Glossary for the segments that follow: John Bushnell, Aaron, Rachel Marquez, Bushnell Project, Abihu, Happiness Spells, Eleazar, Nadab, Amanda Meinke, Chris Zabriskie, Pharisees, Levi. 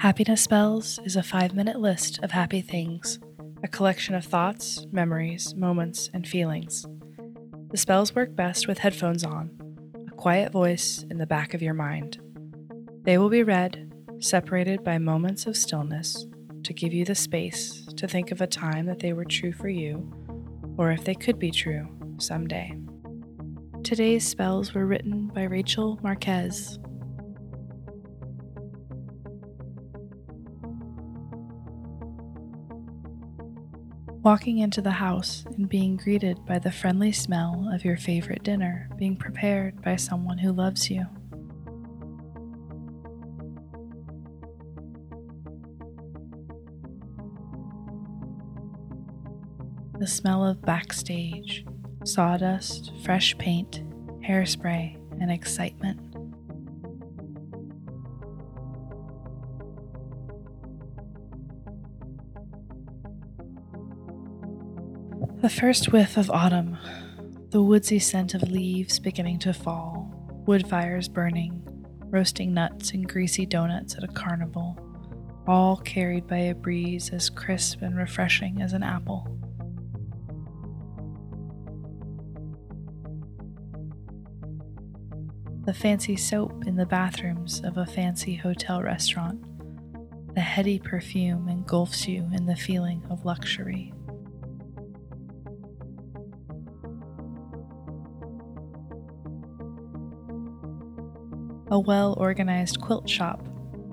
Happiness Spells is a 5-minute list of happy things, a collection of thoughts, memories, moments, and feelings. The spells work best with headphones on, a quiet voice in the back of your mind. They will be read, separated by moments of stillness, to give you the space to think of a time that they were true for you, or if they could be true someday. Today's spells were written by Rachel Marquez. Walking into the house and being greeted by the friendly smell of your favorite dinner being prepared by someone who loves you. The smell of backstage, sawdust, fresh paint, hairspray, and excitement. The first whiff of autumn, the woodsy scent of leaves beginning to fall, wood fires burning, roasting nuts and greasy donuts at a carnival, all carried by a breeze as crisp and refreshing as an apple. The fancy soap in the bathrooms of a fancy hotel restaurant, the heady perfume engulfs you in the feeling of luxury. A well-organized quilt shop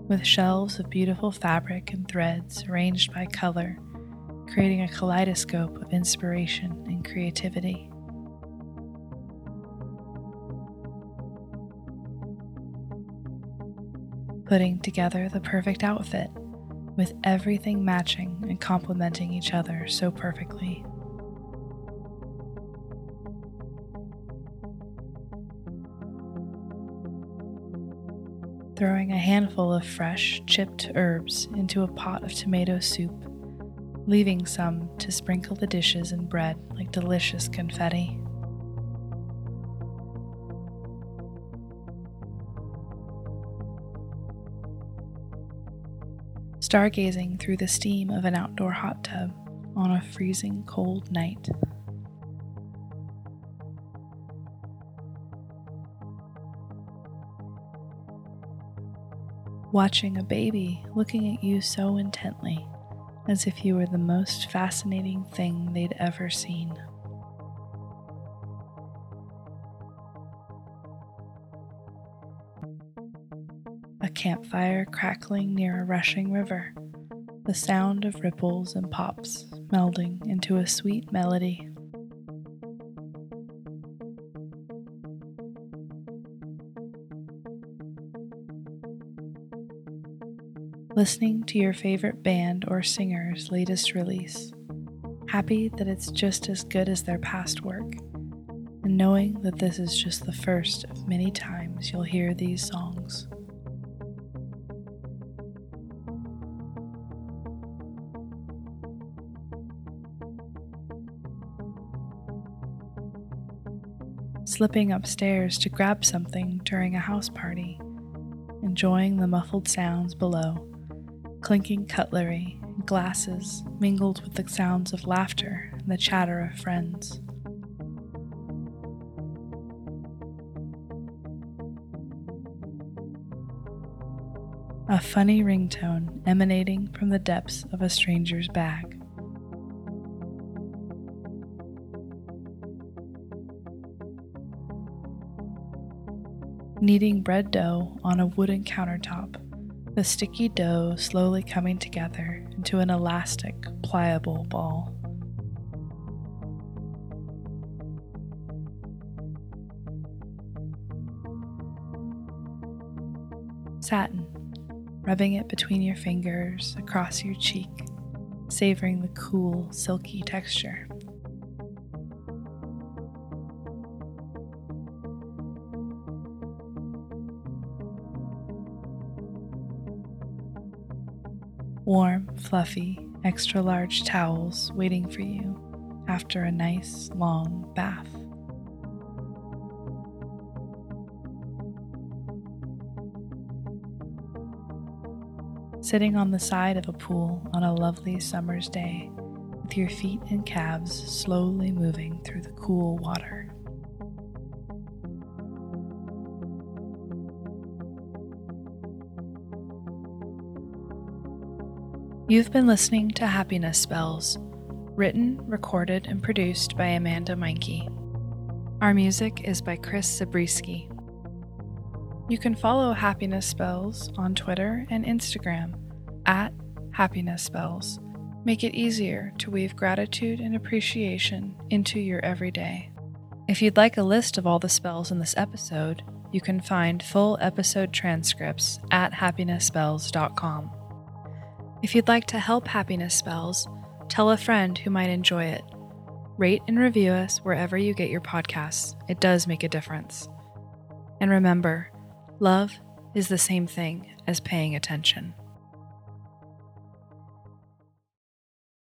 with shelves of beautiful fabric and threads arranged by color, creating a kaleidoscope of inspiration and creativity. Putting together the perfect outfit, with everything matching and complementing each other so perfectly. Throwing a handful of fresh, chipped herbs into a pot of tomato soup, leaving some to sprinkle the dishes and bread like delicious confetti. Stargazing through the steam of an outdoor hot tub on a freezing cold night. Watching a baby looking at you so intently, as if you were the most fascinating thing they'd ever seen. A campfire crackling near a rushing river, the sound of ripples and pops melding into a sweet melody. Listening to your favorite band or singer's latest release, happy that it's just as good as their past work, and knowing that this is just the first of many times you'll hear these songs. Slipping upstairs to grab something during a house party, enjoying the muffled sounds below. Clinking cutlery and glasses mingled with the sounds of laughter and the chatter of friends. A funny ringtone emanating from the depths of a stranger's bag. Kneading bread dough on a wooden countertop. The sticky dough slowly coming together into an elastic, pliable ball. Satin, rubbing it between your fingers, across your cheek, savoring the cool, silky texture. Warm, fluffy, extra-large towels waiting for you after a nice, long bath. sitting on the side of a pool on a lovely summer's day, with your feet and calves slowly moving through the cool water. You've been listening to Happiness Spells, written, recorded, and produced by Amanda Meinke. Our music is by Chris Zabriskie. You can follow Happiness Spells on Twitter and Instagram @HappinessSpells. Make it easier to weave gratitude and appreciation into your everyday. If you'd like a list of all the spells in this episode, you can find full episode transcripts at happinessspells.com. If you'd like to help Happiness Spells, tell a friend who might enjoy it. Rate and review us wherever you get your podcasts. It does make a difference. And remember, love is the same thing as paying attention.